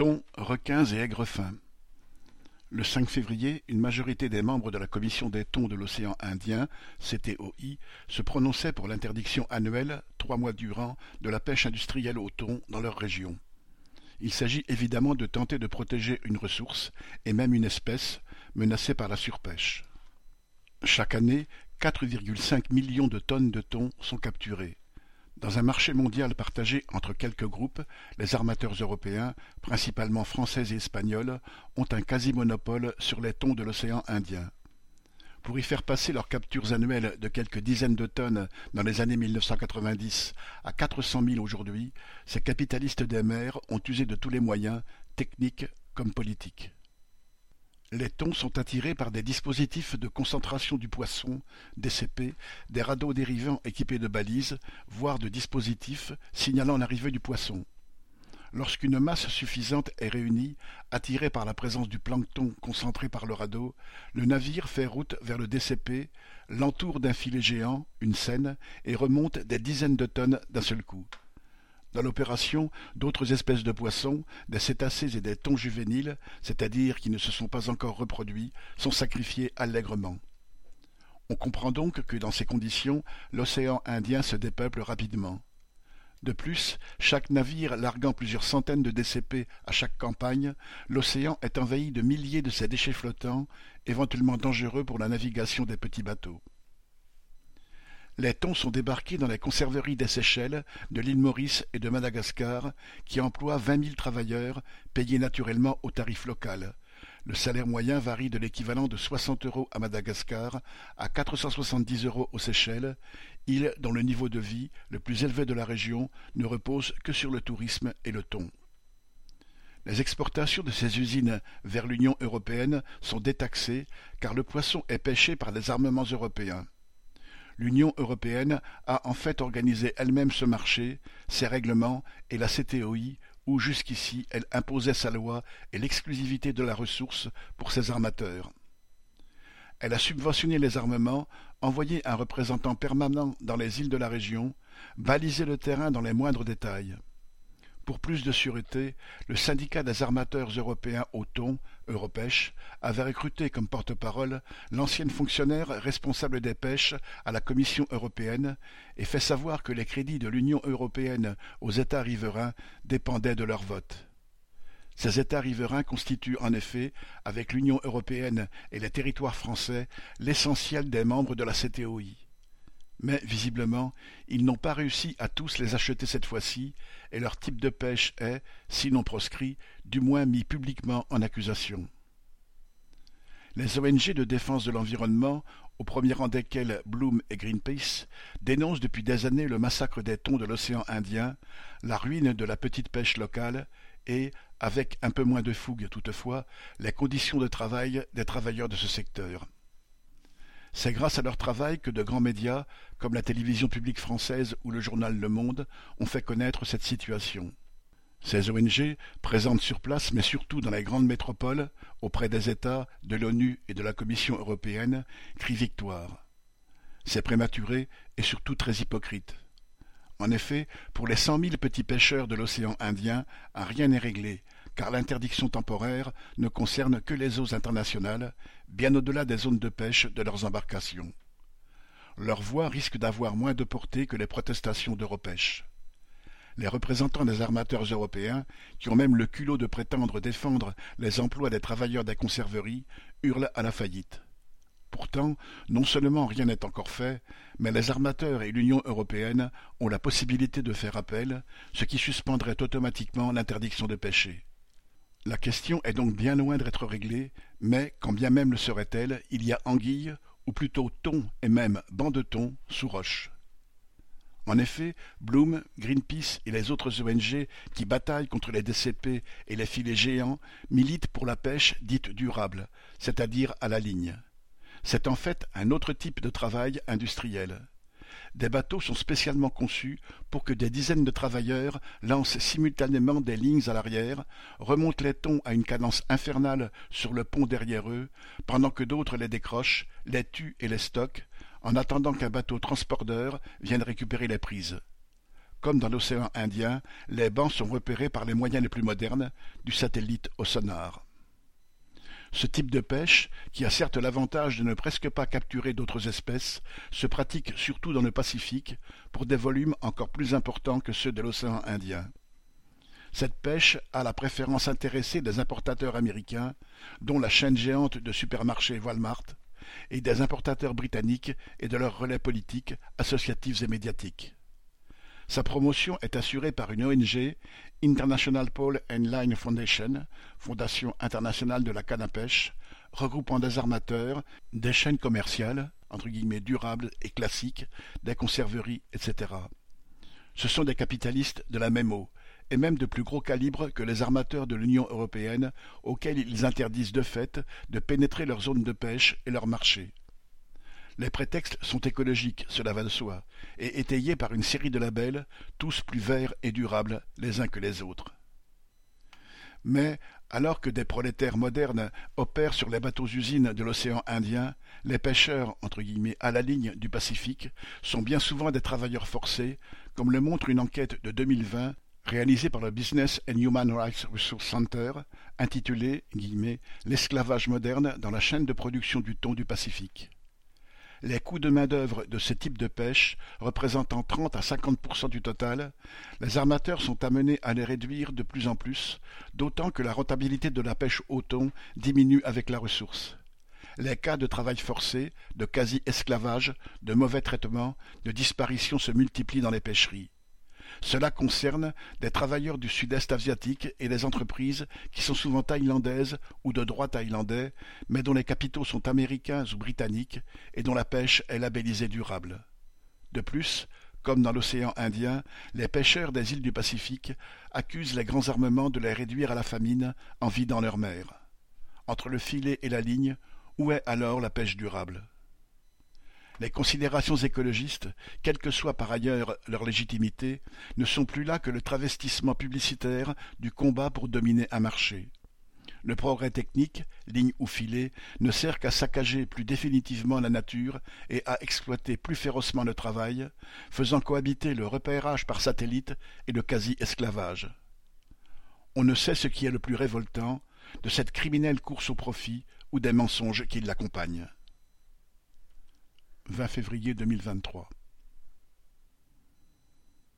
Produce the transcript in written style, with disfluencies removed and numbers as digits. thons, requins et aigrefins. Le 5 février, une majorité des membres de la Commission des thons de l'océan Indien, CTOI, se prononçait pour l'interdiction annuelle, 3 mois durant, de la pêche industrielle au thon dans leur région. Il s'agit évidemment de tenter de protéger une ressource, et même une espèce, menacée par la surpêche. Chaque année, 4,5 millions de tonnes de thon sont capturées. Dans un marché mondial partagé entre quelques groupes, les armateurs européens, principalement français et espagnols, ont un quasi-monopole sur les thons de l'océan Indien. Pour y faire passer leurs captures annuelles de quelques dizaines de tonnes dans les années 1990 à 400 000 aujourd'hui, ces capitalistes des mers ont usé de tous les moyens, techniques comme politiques. Les thons sont attirés par des dispositifs de concentration du poisson, DCP, des radeaux dérivants équipés de balises, voire de dispositifs signalant l'arrivée du poisson. Lorsqu'une masse suffisante est réunie, attirée par la présence du plancton concentré par le radeau, le navire fait route vers le DCP, l'entoure d'un filet géant, une seine, et remonte des dizaines de tonnes d'un seul coup. Dans l'opération, d'autres espèces de poissons, des cétacés et des thons juvéniles, c'est-à-dire qui ne se sont pas encore reproduits, sont sacrifiés allègrement. On comprend donc que dans ces conditions, l'océan Indien se dépeuple rapidement. De plus, chaque navire larguant plusieurs centaines de DCP à chaque campagne, l'océan est envahi de milliers de ces déchets flottants, éventuellement dangereux pour la navigation des petits bateaux. Les thons sont débarqués dans les conserveries des Seychelles, de l'île Maurice et de Madagascar, qui emploient 20 000 travailleurs, payés naturellement au tarif local. Le salaire moyen varie de l'équivalent de 60 € à Madagascar à 470 € aux Seychelles, île dont le niveau de vie, le plus élevé de la région, ne repose que sur le tourisme et le thon. Les exportations de ces usines vers l'Union européenne sont détaxées, car le poisson est pêché par les armements européens. L'Union européenne a en fait organisé elle-même ce marché, ses règlements et la CTOI, où jusqu'ici elle imposait sa loi et l'exclusivité de la ressource pour ses armateurs. Elle a subventionné les armements, envoyé un représentant permanent dans les îles de la région, balisé le terrain dans les moindres détails. Pour plus de sûreté, le syndicat des armateurs européens au thon, Europêche, avait recruté comme porte-parole l'ancienne fonctionnaire responsable des pêches à la Commission européenne et fait savoir que les crédits de l'Union européenne aux États riverains dépendaient de leur vote. Ces États riverains constituent en effet, avec l'Union européenne et les territoires français, l'essentiel des membres de la CTOI. Mais, visiblement, ils n'ont pas réussi à tous les acheter cette fois-ci, et leur type de pêche est, sinon proscrit, du moins mis publiquement en accusation. Les ONG de défense de l'environnement, au premier rang desquelles Bloom et Greenpeace, dénoncent depuis des années le massacre des thons de l'océan Indien, la ruine de la petite pêche locale et, avec un peu moins de fougue toutefois, les conditions de travail des travailleurs de ce secteur. C'est grâce à leur travail que de grands médias, comme la télévision publique française ou le journal Le Monde, ont fait connaître cette situation. Ces ONG, présentes sur place mais surtout dans les grandes métropoles, auprès des États, de l'ONU et de la Commission européenne, crient victoire. C'est prématuré et surtout très hypocrite. En effet, pour les 100 000 petits pêcheurs de l'océan Indien, rien n'est réglé, car l'interdiction temporaire ne concerne que les eaux internationales, bien au-delà des zones de pêche de leurs embarcations. Leur voix risque d'avoir moins de portée que les protestations d'Europêche. Les représentants des armateurs européens, qui ont même le culot de prétendre défendre les emplois des travailleurs des conserveries, hurlent à la faillite. Pourtant, non seulement rien n'est encore fait, mais les armateurs et l'Union européenne ont la possibilité de faire appel, ce qui suspendrait automatiquement l'interdiction de pêcher. La question est donc bien loin d'être réglée, mais, quand bien même le serait-elle, il y a anguille, ou plutôt thon et même banc de thon, sous roche. En effet, Bloom, Greenpeace et les autres ONG qui bataillent contre les DCP et les filets géants militent pour la pêche dite durable, c'est-à-dire à la ligne. C'est en fait un autre type de travail industriel. Des bateaux sont spécialement conçus pour que des dizaines de travailleurs lancent simultanément des lignes à l'arrière, remontent les thons à une cadence infernale sur le pont derrière eux, pendant que d'autres les décrochent, les tuent et les stockent, en attendant qu'un bateau transporteur vienne récupérer les prises. Comme dans l'océan Indien, les bancs sont repérés par les moyens les plus modernes, du satellite au sonar. Ce type de pêche, qui a certes l'avantage de ne presque pas capturer d'autres espèces, se pratique surtout dans le Pacifique, pour des volumes encore plus importants que ceux de l'océan Indien. Cette pêche a la préférence intéressée des importateurs américains, dont la chaîne géante de supermarchés Walmart, et des importateurs britanniques et de leurs relais politiques, associatifs et médiatiques. Sa promotion est assurée par une ONG, International Pole and Line Foundation, fondation internationale de la canne à pêche, regroupant des armateurs, des chaînes commerciales, entre guillemets durables et classiques, des conserveries, etc. Ce sont des capitalistes de la même eau, et même de plus gros calibre que les armateurs de l'Union européenne, auxquels ils interdisent de fait de pénétrer leurs zones de pêche et leurs marchés. Les prétextes sont écologiques, cela va de soi, et étayés par une série de labels, tous plus verts et durables les uns que les autres. Mais, alors que des prolétaires modernes opèrent sur les bateaux-usines de l'océan Indien, les pêcheurs, entre guillemets, à la ligne du Pacifique, sont bien souvent des travailleurs forcés, comme le montre une enquête de 2020 réalisée par le Business and Human Rights Resource Center, intitulée « L'esclavage moderne dans la chaîne de production du thon du Pacifique ». Les coûts de main-d'œuvre de ce type de pêche, représentant 30 à 50% du total, les armateurs sont amenés à les réduire de plus en plus, d'autant que la rentabilité de la pêche au thon diminue avec la ressource. Les cas de travail forcé, de quasi-esclavage, de mauvais traitements, de disparitions se multiplient dans les pêcheries. Cela concerne des travailleurs du sud-est asiatique et des entreprises qui sont souvent thaïlandaises ou de droit thaïlandais, mais dont les capitaux sont américains ou britanniques et dont la pêche est labellisée durable. De plus, comme dans l'océan Indien, les pêcheurs des îles du Pacifique accusent les grands armements de les réduire à la famine en vidant leur mer. Entre le filet et la ligne, où est alors la pêche durable ? Les considérations écologistes, quelle que soit par ailleurs leur légitimité, ne sont plus là que le travestissement publicitaire du combat pour dominer un marché. Le progrès technique, ligne ou filet, ne sert qu'à saccager plus définitivement la nature et à exploiter plus férocement le travail, faisant cohabiter le repérage par satellite et le quasi-esclavage. On ne sait ce qui est le plus révoltant de cette criminelle course au profit ou des mensonges qui l'accompagnent. 20 février 2023.